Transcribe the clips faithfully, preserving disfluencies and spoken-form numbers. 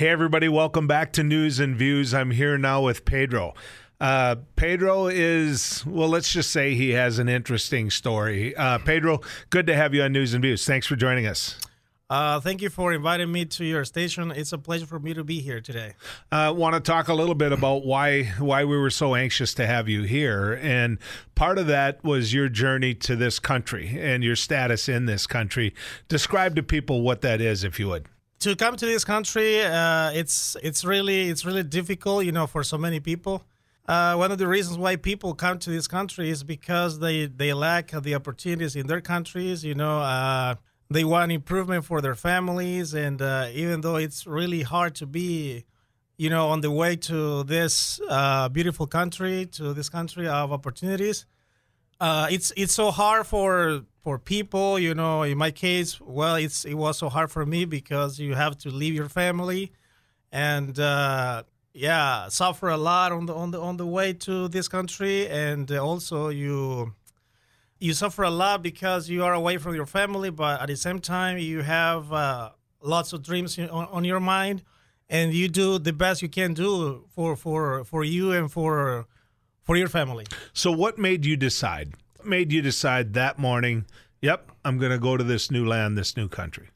Hey, everybody. Welcome back to News and Views. I'm here now with Pedro. Uh, Pedro is, well, let's just say he has an interesting story. Uh, Pedro, good to have you on News and Views. Thanks for joining us. Uh, thank you for inviting me to your station. It's a pleasure for me to be here today. I uh, want to talk a little bit about why why we were so anxious to have you here. And part of that was your journey to this country and your status in this country. Describe to people what that is, if you would. To come to this country, uh, it's it's really it's really difficult, you know, for so many people. Uh, one of the reasons why people come to this country is because they, they lack the opportunities in their countries. You know, uh, they want improvement for their families, and uh, even though it's really hard to be, you know, on the way to this uh, beautiful country, to this country of opportunities, uh, it's it's so hard for. For people, you know, in my case, well, it's it was so hard for me because you have to leave your family, and uh, yeah, suffer a lot on the on the on the way to this country, and also you you suffer a lot because you are away from your family, but at the same time you have uh, lots of dreams on, on your mind, and you do the best you can do for for for you and for for your family. So, what made you decide? made you decide that morning, yep, I'm going to go to this new land, this new country?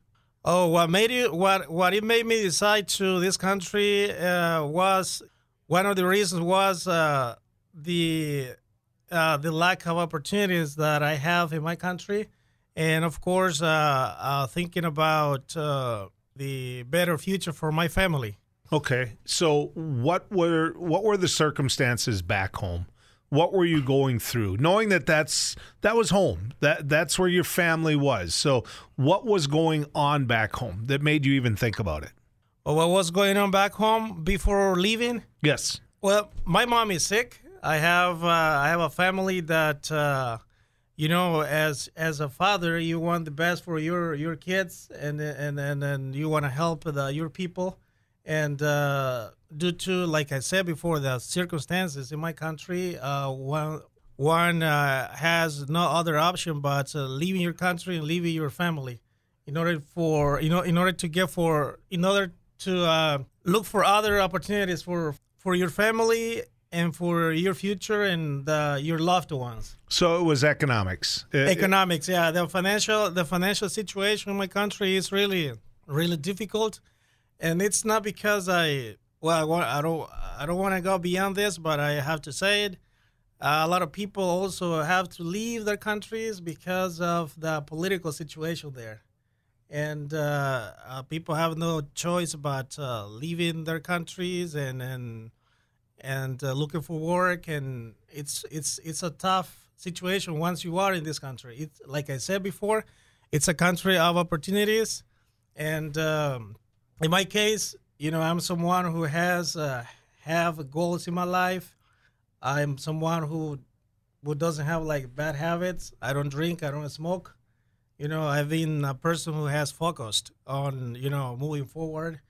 Oh, what made you, what, what it made me decide to this country uh, was, one of the reasons was uh, the, uh, the lack of opportunities that I have in my country. And of course, uh, uh, thinking about uh, the better future for my family. Okay. So what were, what were the circumstances back home? What were you going through, knowing that that's that was home, that that's where your family was? So what was going on back home that made you even think about it? Well, what was going on back home before leaving? Yes. Well, my mom is sick. I have uh, I have a family that, uh, you know, as as a father, you want the best for your your kids, and and and, and you want to help the, your people. And uh, due to, like I said before, the circumstances in my country, uh, one, one uh, has no other option but uh, leaving your country and leaving your family, in order for you know, in order to get for, in order to uh, look for other opportunities for for your family and for your future and uh, your loved ones. So it was economics. It, economics, it, yeah. The financial, the financial situation in my country is really, really difficult. And it's not because I well I don't I don't want to go beyond this, but I have to say it. Uh, a lot of people also have to leave their countries because of the political situation there, and uh, uh, people have no choice but uh, leaving their countries and and and uh, looking for work. And it's it's it's a tough situation once you are in this country. It's like I said before, it's a country of opportunities, and. Um, In my case, you know, I'm someone who has uh, have goals in my life. I'm someone who who doesn't have like bad habits. I don't drink. I don't smoke. You know, I've been a person who has focused on, you know, moving forward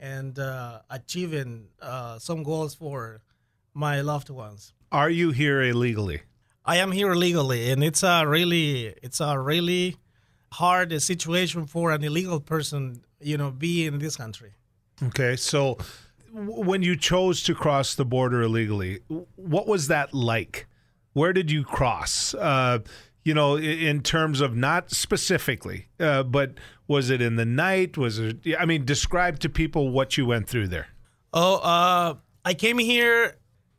and uh, achieving uh, some goals for my loved ones. Are you here illegally? I am here illegally, and it's a really it's a really hard situation for an illegal person. You know, be in this country. Okay, so w- when you chose to cross the border illegally, w- what was that like? Where did you cross? Uh, you know, in, in terms of not specifically, uh, but was it in the night? Was it? I mean, describe to people what you went through there. Oh, uh, I came here.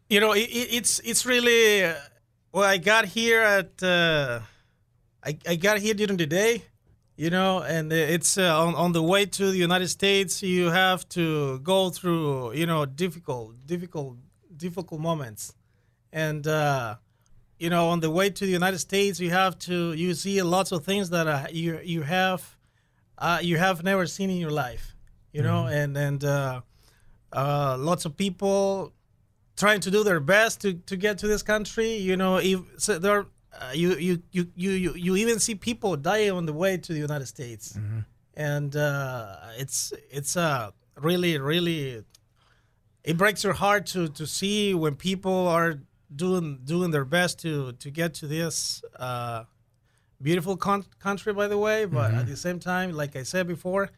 You know, it, it, it's it's really uh, well. I got here at uh, I I got here during the day. You know, and it's uh, on, on the way to the United States, you have to go through, you know, difficult, difficult, difficult moments. And, uh, you know, on the way to the United States, you have to, you see lots of things that uh, you you have uh, you have never seen in your life, you know, mm-hmm. and, and uh, uh, lots of people trying to do their best to, to get to this country, you know, if, so there are, Uh, you, you, you, you, you even see people dying on the way to the United States. Mm-hmm. And uh, it's it's uh, really, really, it breaks your heart to, to see when people are doing doing their best to, to get to this uh, beautiful con- country, by the way. But mm-hmm. at the same time, like I said before,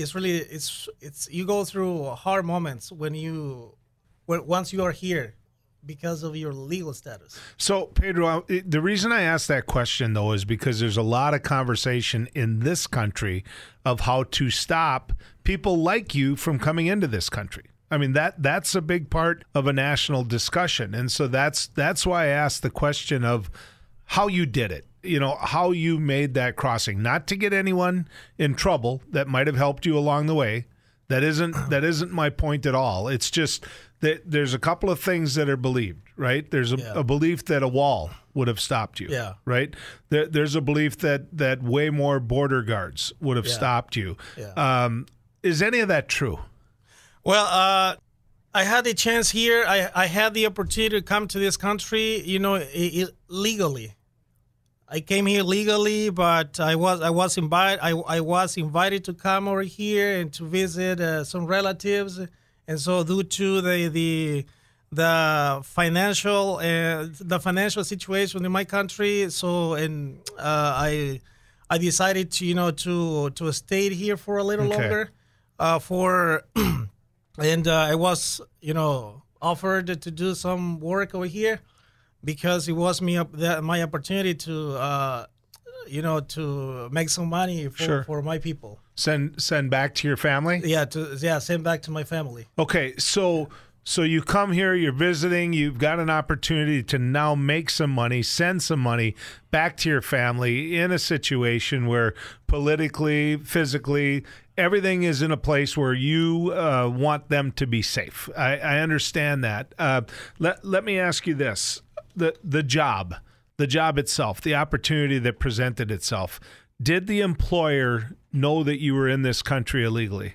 it's really it's it's you go through hard moments when you when once you are here because of your legal status. So Pedro, I, the reason I asked that question though is because there's a lot of conversation in this country of how to stop people like you from coming into this country. I mean, that that's a big part of a national discussion. And so that's that's why I asked the question of how you did it, you know, how you made that crossing, not to get anyone in trouble that might have helped you along the way. That isn't that isn't my point at all. It's just that there's a couple of things that are believed, right? There's a, yeah. a belief that a wall would have stopped you, yeah. right? There, there's a belief that, that way more border guards would have yeah. stopped you. Yeah. Um, is any of that true? Well, uh, I had the chance here. I, I had the opportunity to come to this country, you know, it, it, legally. I came here legally, but I was I was invited I, I was invited to come over here and to visit uh, some relatives, and so due to the the the financial uh, the financial situation in my country, so and uh, I I decided to you know to to stay here for a little okay. longer, uh, for and uh, I was you know offered to do some work over here. Because it was me my opportunity to, uh, you know, to make some money for, sure. for my people. Send send back to your family? Yeah, to yeah, send back to my family. Okay, so so you come here, you're visiting, you've got an opportunity to now make some money, send some money back to your family in a situation where politically, physically, everything is in a place where you uh, want them to be safe. I, I understand that. Uh, let let me ask you this. The the job, the job itself, the opportunity that presented itself, did the employer know that you were in this country illegally?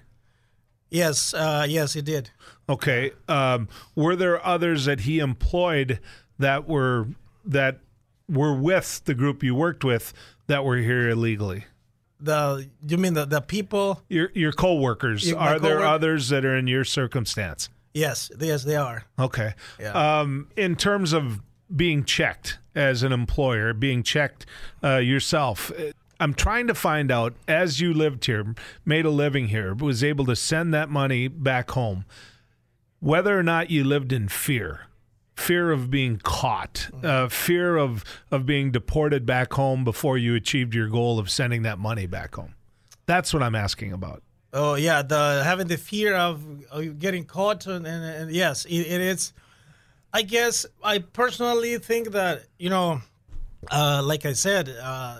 Yes, uh, yes, he did. Okay. Um, were there others that he employed that were that were with the group you worked with that were here illegally? The you mean the, the people? Your your coworkers. Your, are there others that are in your circumstance? Yes, yes, they are. Okay. Yeah. Um, in terms of being checked as an employer, being checked uh, yourself. I'm trying to find out, as you lived here, made a living here, was able to send that money back home, whether or not you lived in fear, fear of being caught, uh, fear of, of being deported back home before you achieved your goal of sending that money back home. That's what I'm asking about. Oh, yeah, the having the fear of, of getting caught, and, and, and yes, it, it is... I guess I personally think that, you know, uh, like I said, uh,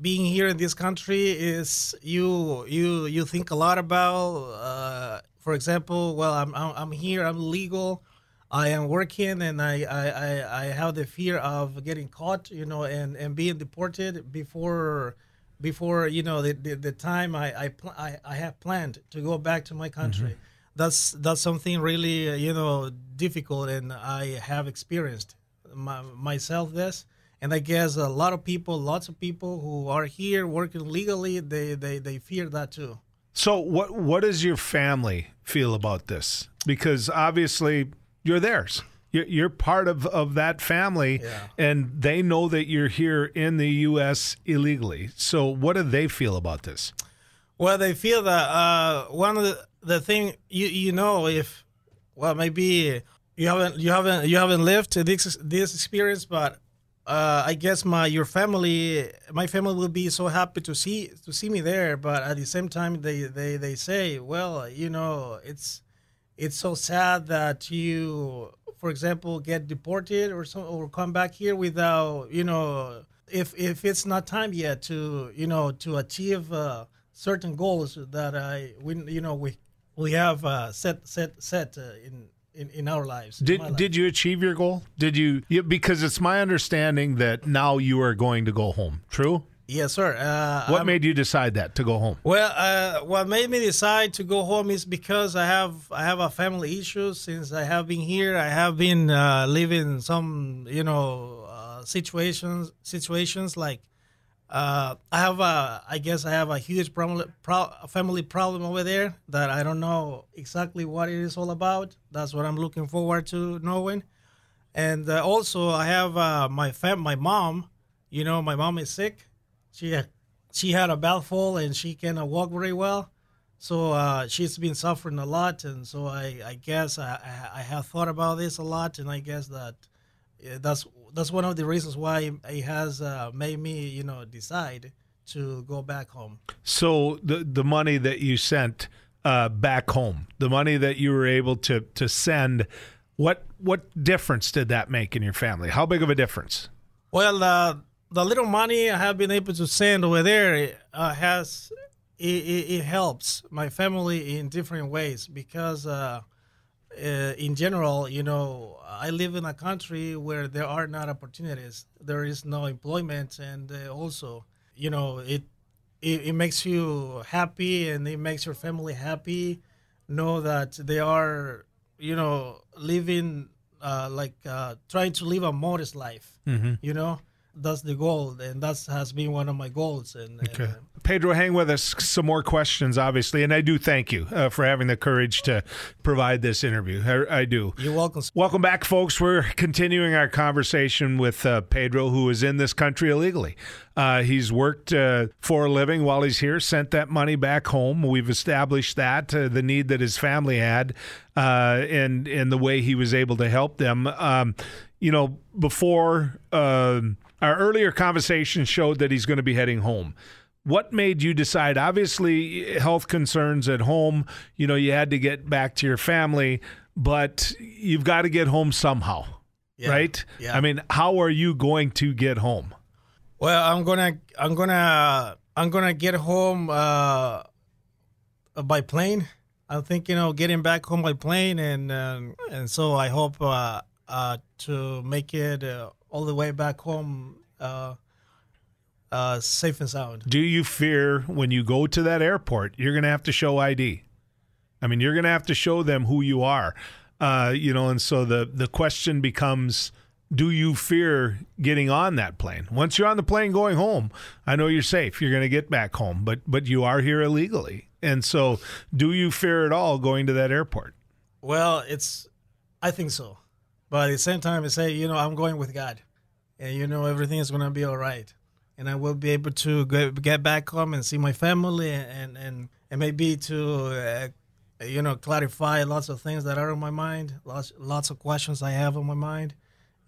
being here in this country is you you you think a lot about. Uh, for example, well, I'm I'm here, I'm legal, I am working, and I, I, I have the fear of getting caught, you know, and, and being deported before before you know the the, the time I I, pl- I I have planned to go back to my country. Mm-hmm. That's that's something really, you know, difficult, and I have experienced my, myself this. And I guess a lot of people, lots of people who are here working legally, they, they, they fear that too. So what what does your family feel about this? Because obviously you're theirs. You're, you're part of, of that family, yeah. and they know that you're here in the U S illegally. So what do they feel about this? Well, they feel that uh, one of the... The thing you you know if well maybe you haven't you haven't you haven't lived this this experience, but uh, I guess my your family my family will be so happy to see to see me there, but at the same time they, they, they say, well, you know, it's it's so sad that you, for example, get deported or so, or come back here without, you know, if if it's not time yet to, you know, to achieve uh, certain goals that I we you know we. We have uh, set set set uh, in, in in our lives. Did life. Did you achieve your goal? Did you, you? Because it's my understanding that now you are going to go home. True? Yes, sir. Uh, what I'm, made you decide that to go home? Well, uh, what made me decide to go home is because I have I have a family issue. Since I have been here, I have been uh, living some you know uh, situations situations like uh, I have a I guess I have a huge problem, pro- family problem over there that I don't know exactly what it is all about. That's what I'm looking forward to knowing. And uh, also I have uh, my fam- my mom. You know, my mom is sick. She she had a bowel fall and she cannot walk very well. So uh, she's been suffering a lot, and so I, I guess I, I, I have thought about this a lot, and I guess that that's that's one of the reasons why it has uh, made me, you know, decide to go back home. So the the money that you sent uh, back home, the money that you were able to to send, what what difference did that make in your family? How big of a difference? Well, uh, the little money I have been able to send over there uh, has. It, it, it helps my family in different ways because uh, uh, in general, you know, I live in a country where there are not opportunities. There is no employment. And uh, also, you know, it, it, it makes you happy and it makes your family happy. Know that they are, you know, living uh, like uh, trying to live a modest life, mm-hmm. you know. That's the goal, and that has been one of my goals. And, okay. and Pedro, hang with us. Some more questions, obviously, and I do thank you uh, for having the courage to provide this interview. I, I do. You're welcome. Welcome back, folks. We're continuing our conversation with uh, Pedro, who is in this country illegally. Uh, he's worked uh, for a living while he's here, sent that money back home. We've established that, uh, the need that his family had, uh, and, and the way he was able to help them. Um, you know, before... Uh, Our earlier conversation showed that he's going to be heading home. What made you decide? Obviously, health concerns at home. You know, you had to get back to your family, but you've got to get home somehow, yeah. right? Yeah. I mean, how are you going to get home? Well, I'm gonna, I'm gonna, I'm gonna get home uh, by plane. I'm thinking of getting back home by plane, and uh, and so I hope uh, uh, to make it. Uh, all the way back home, uh, uh, safe and sound. Do you fear when you go to that airport, you're going to have to show I D? I mean, you're going to have to show them who you are, uh, you know, and so the, the question becomes, do you fear getting on that plane? Once you're on the plane going home, I know you're safe. You're going to get back home, but but you are here illegally. And so do you fear at all going to that airport? Well, it's I think so. But at the same time, I say, you know, I'm going with God. And, you know, everything is going to be all right. And I will be able to get back home and see my family and and, and maybe to, uh, you know, clarify lots of things that are on my mind, lots, lots of questions I have on my mind.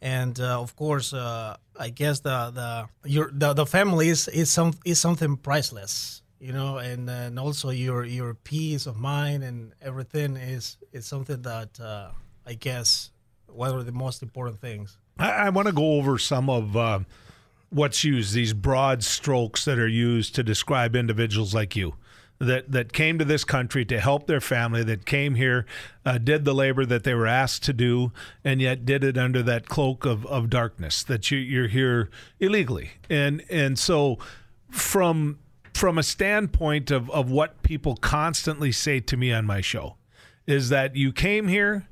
And, uh, of course, uh, I guess the the, your, the the family is is some is something priceless, you know, and, and also your, your peace of mind and everything is, is something that uh, I guess... What are the most important things? I, I want to go over some of uh, what's used, these broad strokes that are used to describe individuals like you that, that came to this country to help their family, that came here, uh, did the labor that they were asked to do, and yet did it under that cloak of, of darkness, that you, you're here illegally. And and so from, from a standpoint of, of what people constantly say to me on my show is that you came here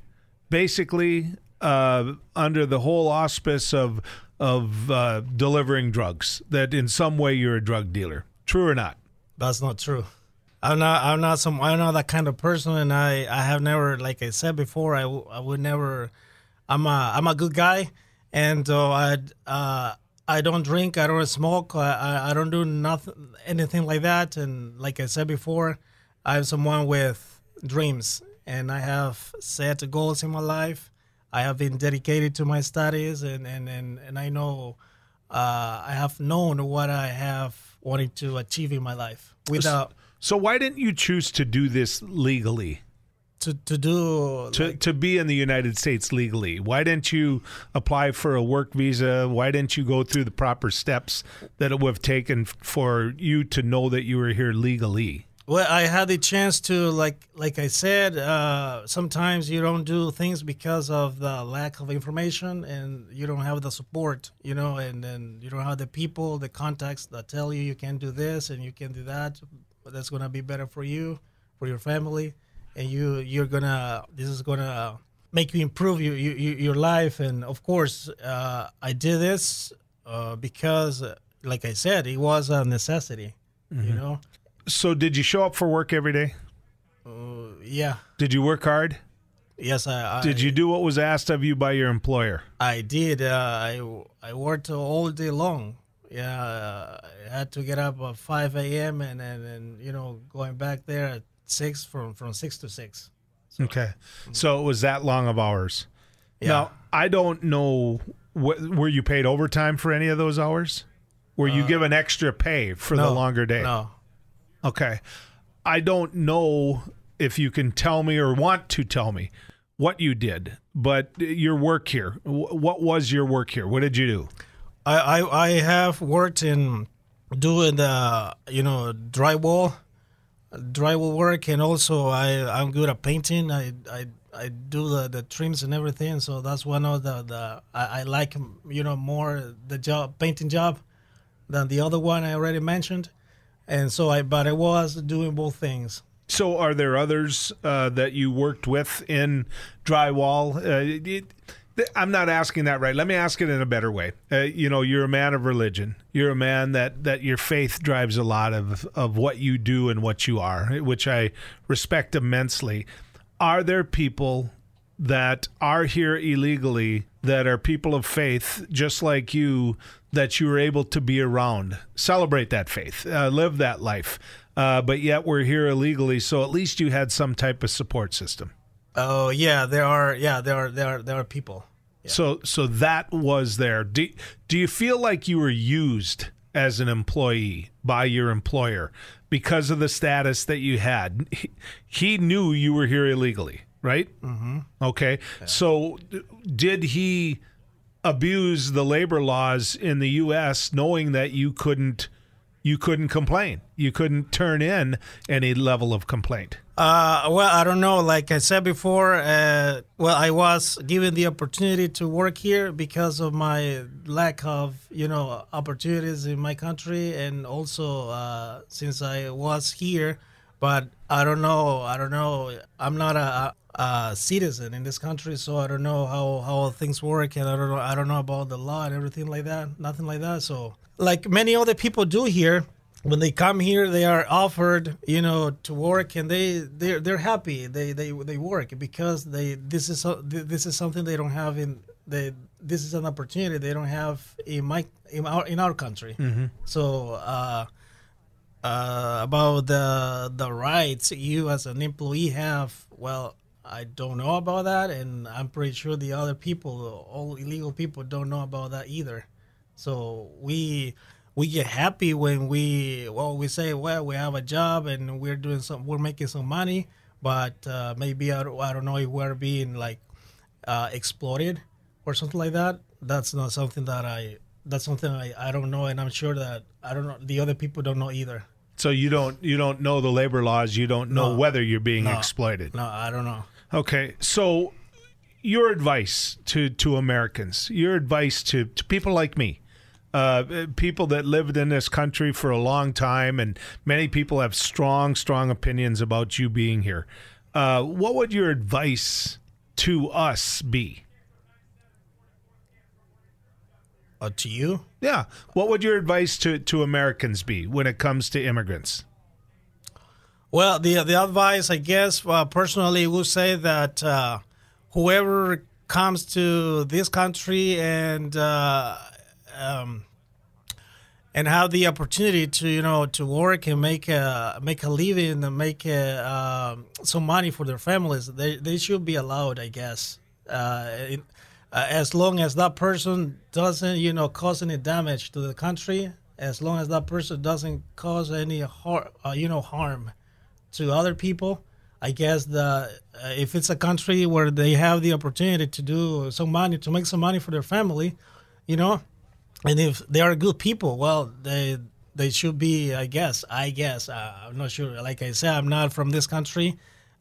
basically... Uh, under the whole auspice of of uh, delivering drugs, that in some way you're a drug dealer. True or not? That's not true. I'm not. I'm not some. I'm not that kind of person, and I, I have never, like I said before, I, w- I would never. I'm a I'm a good guy, and uh, I uh, I don't drink. I don't smoke. I I don't do nothing anything like that. And like I said before, I'm someone with dreams, and I have set goals in my life. I have been dedicated to my studies, and, and, and, and I know uh, I have known what I have wanted to achieve in my life. Without so, why didn't you choose to do this legally? To to do to like, to be in the United States legally. Why didn't you apply for a work visa? Why didn't you go through the proper steps that it would have taken for you to know that you were here legally? Well, I had the chance to, like like I said, uh, sometimes you don't do things because of the lack of information and you don't have the support, you know, and then you don't have the people, the contacts that tell you you can do this and you can do that. But that's going to be better for you, for your family, and you, you're going to, this is going to make you improve your, your, your life. And, of course, uh, I did this uh, because, like I said, it was a necessity, mm-hmm. you know. So did you show up for work every day? Uh, yeah. Did you work hard? Yes, I, I... Did you do what was asked of you by your employer? I did. Uh, I, I worked all day long. Yeah, I had to get up at five a.m. and, and, and, you know, going back there at six from from six to six. So, okay, so it was that long of hours. Yeah. Now I don't know. What, were you paid overtime for any of those hours? Were you uh, given extra pay for no, the longer day? No. Okay, I don't know if you can tell me or want to tell me what you did, but your work here. What was your work here? What did you do? I I, I have worked in doing the you know drywall. drywall work, and also I, I'm good at painting. I I, I do the, the trims and everything, so that's one of the, the I, I like, you know, more the job painting job than the other one I already mentioned. And so I, but I was doing both things. So are there others uh, that you worked with in drywall? Uh, it, I'm not asking that right. Let me ask it in a better way. Uh, you know, you're a man of religion. You're a man that, that your faith drives a lot of, of what you do and what you are, which I respect immensely. Are there people that are here illegally that are people of faith just like you that you were able to be around? Celebrate that faith. Uh, live that life. Uh, but yet we're here illegally, so at least you had some type of support system. Oh yeah, there are yeah, there are there are there are people. Yeah. So so that was there. Do, do you feel like you were used as an employee by your employer because of the status that you had? He, he knew you were here illegally, right? Mm-hmm. Okay. Yeah. So did he abuse the labor laws in the U S knowing that you couldn't You couldn't complain. You couldn't turn in any level of complaint. Uh, well, I don't know. Like I said before, uh, well, I was given the opportunity to work here because of my lack of, you know, opportunities in my country, and also uh, since I was here. But I don't know. I don't know. I'm not a, a citizen in this country, so I don't know how, how things work, and I don't know. I don't know about the law and everything like that. Nothing like that. So. Like many other people do here, when they come here, they are offered, you know, to work, and they they're, they're happy. They they they work because they this is this is something they don't have in they this is an opportunity they don't have in my in our in our country. Mm-hmm. So uh, uh, about the the rights you as an employee have, well, I don't know about that, and I'm pretty sure the other people, all illegal people, don't know about that either. So we we get happy when we well we say well we have a job and we're doing some we're making some money, but uh, maybe I don't, I don't know if we're being like uh, exploited or something like that. That's not something that I that's something I, I don't know, and I'm sure that I don't know the other people don't know either. So you don't you don't know the labor laws. You don't know no, whether you're being no, exploited. No, I don't know. Okay, so your advice to to Americans, your advice to, to people like me. Uh, people that lived in this country for a long time, and many people have strong, strong opinions about you being here. Uh, what would your advice to us be? Uh, to you? Yeah. What would your advice to, to Americans be when it comes to immigrants? Well, the the advice, I guess, uh, personally, would say that uh, whoever comes to this country and uh, Um, and have the opportunity to, you know, to work and make a make a living and make a, uh, some money for their families. They they should be allowed, I guess, uh, it, uh, as long as that person doesn't, you know, cause any damage to the country. As long as that person doesn't cause any har- uh, you know, harm to other people. I guess the uh, if it's a country where they have the opportunity to do some money, to make some money for their family, you know. And if they are good people, well, they they should be, I guess, I guess, uh, I'm not sure. Like I said, I'm not from this country.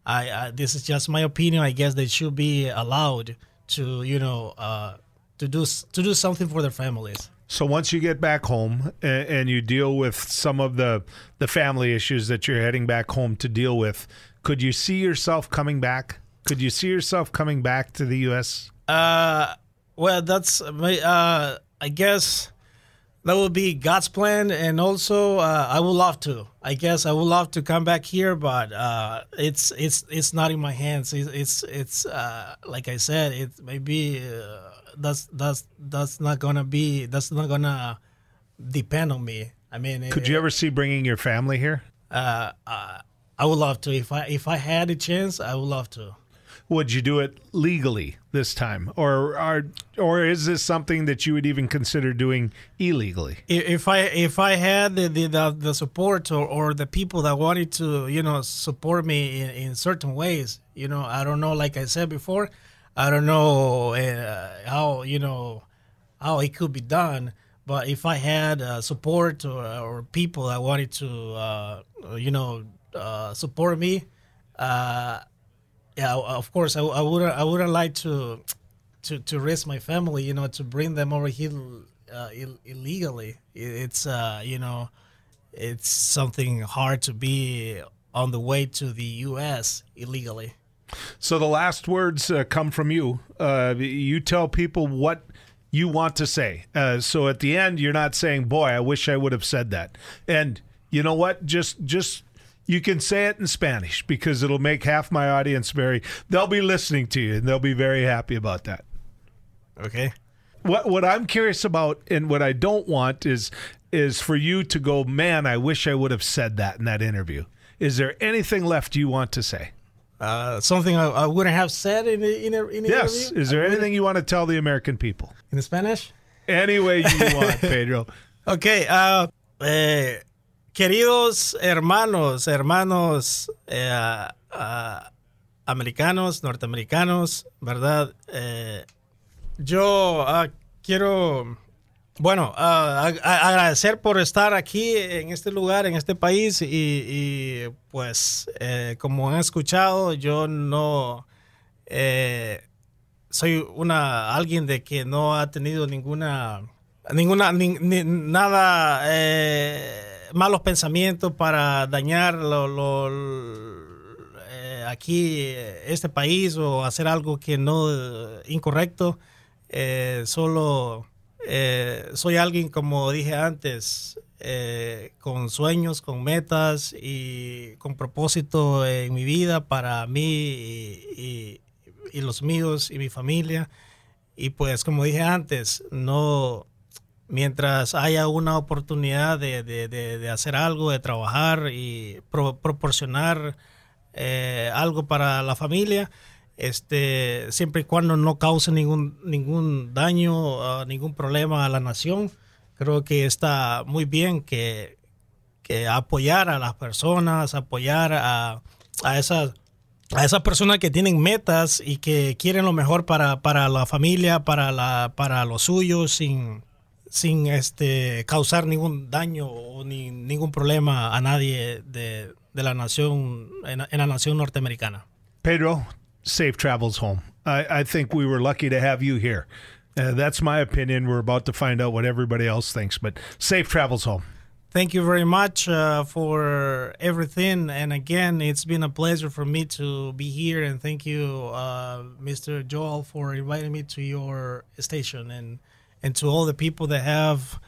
I uh, this is just my opinion. I guess they should be allowed to, you know, uh, to do to do something for their families. So once you get back home and, and you deal with some of the, the family issues that you're heading back home to deal with, could you see yourself coming back? Could you see yourself coming back to the U S? Uh, well, that's my... Uh, I guess that would be God's plan, and also uh, I would love to. I guess I would love to come back here, but uh, it's it's it's not in my hands. It's it's, it's uh, like I said, it maybe uh, that's that's that's not gonna be that's not gonna depend on me. I mean, could it, you ever see bringing your family here? Uh, uh, I would love to. If I if I had a chance, I would love to. Would you do it legally this time, or are, or is this something that you would even consider doing illegally? If I if I had the the, the support or, or the people that wanted to, you know, support me in, in certain ways, you know, I don't know. Like I said before, I don't know uh, how you know how it could be done. But if I had uh, support or, or people that wanted to, uh, you know, uh, support me. Uh, Yeah, of course. I, I wouldn't. I wouldn't like to, to, to risk my family. You know, to bring them over here uh, Ill, illegally. It's uh, you know, it's something hard to be on the way to the U S illegally. So the last words uh, come from you. Uh, you tell people what you want to say. Uh, so at the end, you're not saying, "Boy, I wish I would have said that." And you know what? Just just. You can say it in Spanish because it'll make half my audience very, they'll be listening to you and they'll be very happy about that. Okay. What what I'm curious about and what I don't want is is for you to go, man, I wish I would have said that in that interview. Is there anything left you want to say? Uh, something I, I wouldn't have said in the, in, a, in the yes. interview? Yes. Is there I anything wouldn't... you want to tell the American people? In Spanish? Any way you want, Pedro. Okay. Uh, uh, Queridos hermanos, hermanos eh, eh, americanos, norteamericanos, ¿verdad? Eh, yo ah, quiero, bueno, ah, ag agradecer por estar aquí en este lugar, en este país. Y, y pues, eh, como han escuchado, yo no eh, soy una alguien de que no ha tenido ninguna, ninguna, ni, ni, nada... Eh, malos pensamientos para dañar lo, lo, eh, aquí este país o hacer algo que no eh, incorrecto. Eh, solo eh, soy alguien, como dije antes, eh, con sueños, con metas y con propósito en mi vida para mí y, y, y los míos y mi familia. Y pues como dije antes, no... Mientras haya una oportunidad de, de, de, de hacer algo, de trabajar y pro, proporcionar eh, algo para la familia, este, siempre y cuando no cause ningún, ningún daño, uh, ningún problema a la nación, creo que está muy bien que, que apoyar a las personas, apoyar a, a esas a esas personas que tienen metas y que quieren lo mejor para, para la familia, para, la, para los suyos, sin... sin este causar ningún daño o ni, ningún problema a nadie de, de la nación en, en la nación norteamericana. Pedro, safe travels home. I, I think we were lucky to have you here. Uh, that's my opinion. We're about to find out what everybody else thinks, but safe travels home. Thank you very much uh, for everything. And again, it's been a pleasure for me to be here. And thank you, uh, Mister Joel, for inviting me to your station. And And to all the people that have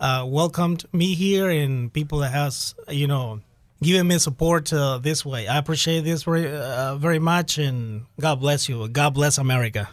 uh, welcomed me here and people that has, you know, given me support uh, this way. I appreciate this very, uh, very much, and God bless you. God bless America.